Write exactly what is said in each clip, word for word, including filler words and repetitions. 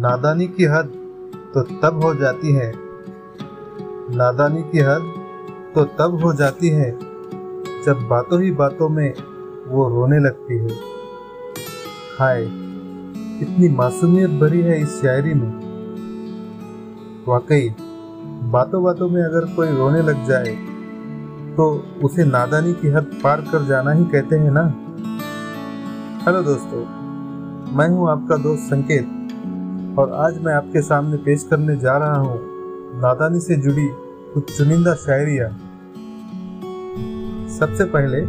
नादानी की हद तो तब हो जाती है, नादानी की हद तो तब हो जाती है जब बातों ही बातों में वो रोने लगती है। हाय, कितनी मासूमियत भरी है इस शायरी में। वाकई बातों बातों में अगर कोई रोने लग जाए तो उसे नादानी की हद पार कर जाना ही कहते हैं ना। हेलो दोस्तों, मैं हूं आपका दोस्त संकेत और आज मैं आपके सामने पेश करने जा रहा हूं नादानी से जुड़ी कुछ चुनिंदा शायरियाँ। सबसे पहले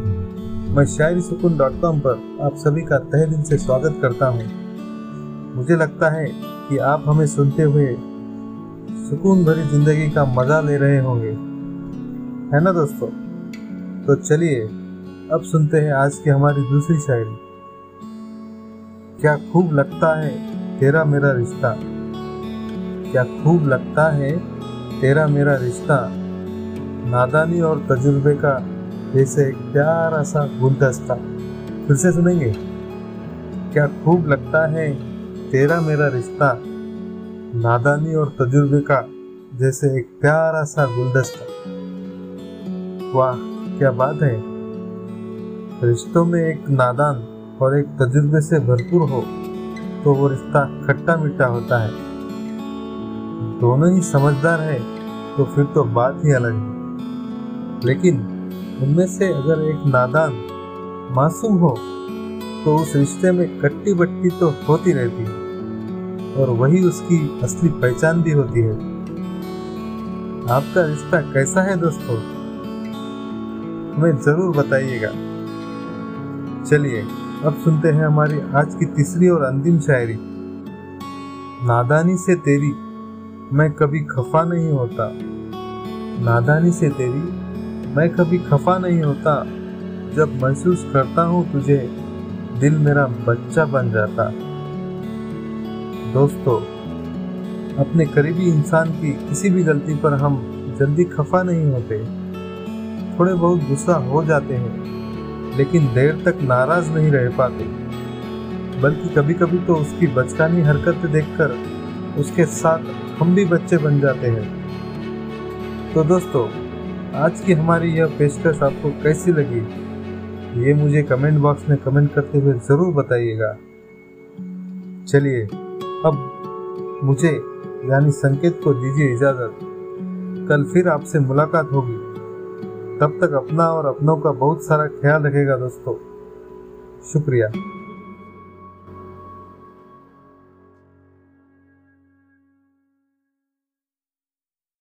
मैं शायरीसुकून डॉट कॉम पर आप सभी का तहे दिल से स्वागत करता हूं। मुझे लगता है कि आप हमें सुनते हुए सुकून भरी जिंदगी का मज़ा ले रहे होंगे, है ना दोस्तों। तो चलिए अब सुनते हैं आज की हमारी दूसरी शायरी। क्या खूब लगता है तेरा मेरा रिश्ता, क्या खूब लगता है तेरा मेरा रिश्ता, नादानी और तजुर्बे का जैसे एक प्यारा सा गुलदस्ता। फिर से सुनेंगे। क्या खूब लगता है तेरा मेरा रिश्ता, नादानी और तजुर्बे का जैसे एक प्यारा सा गुलदस्ता। वाह क्या बात है। रिश्तों में एक नादान और एक तजुर्बे से भरपूर हो तो वो रिश्ता खट्टा मीठा होता है। दोनों ही समझदार है तो फिर तो बात ही अलग है, लेकिन उनमें से अगर एक नादान मासूम हो तो उस रिश्ते में कट्टी बट्टी तो होती रहती है और वही उसकी असली पहचान भी होती है। आपका रिश्ता कैसा है दोस्तों, हमें जरूर बताइएगा। चलिए अब सुनते हैं हमारी आज की तीसरी और अंतिम शायरी। नादानी से तेरी मैं कभी खफा नहीं होता, नादानी से तेरी मैं कभी खफा नहीं होता, जब महसूस करता हूँ तुझे दिल मेरा बच्चा बन जाता। दोस्तों, अपने करीबी इंसान की किसी भी गलती पर हम जल्दी खफा नहीं होते, थोड़े बहुत गुस्सा हो जाते हैं लेकिन देर तक नाराज नहीं रह पाते, बल्कि कभी कभी तो उसकी बचकानी हरकत देखकर उसके साथ हम भी बच्चे बन जाते हैं। तो दोस्तों, आज की हमारी यह पेशकश आपको कैसी लगी, ये मुझे कमेंट बॉक्स में कमेंट करते हुए ज़रूर बताइएगा। चलिए अब मुझे यानी संकेत को दीजिए इजाज़त। कल फिर आपसे मुलाकात होगी। तब तक अपना और अपनों का बहुत सारा ख्याल रखेगा दोस्तों। शुक्रिया।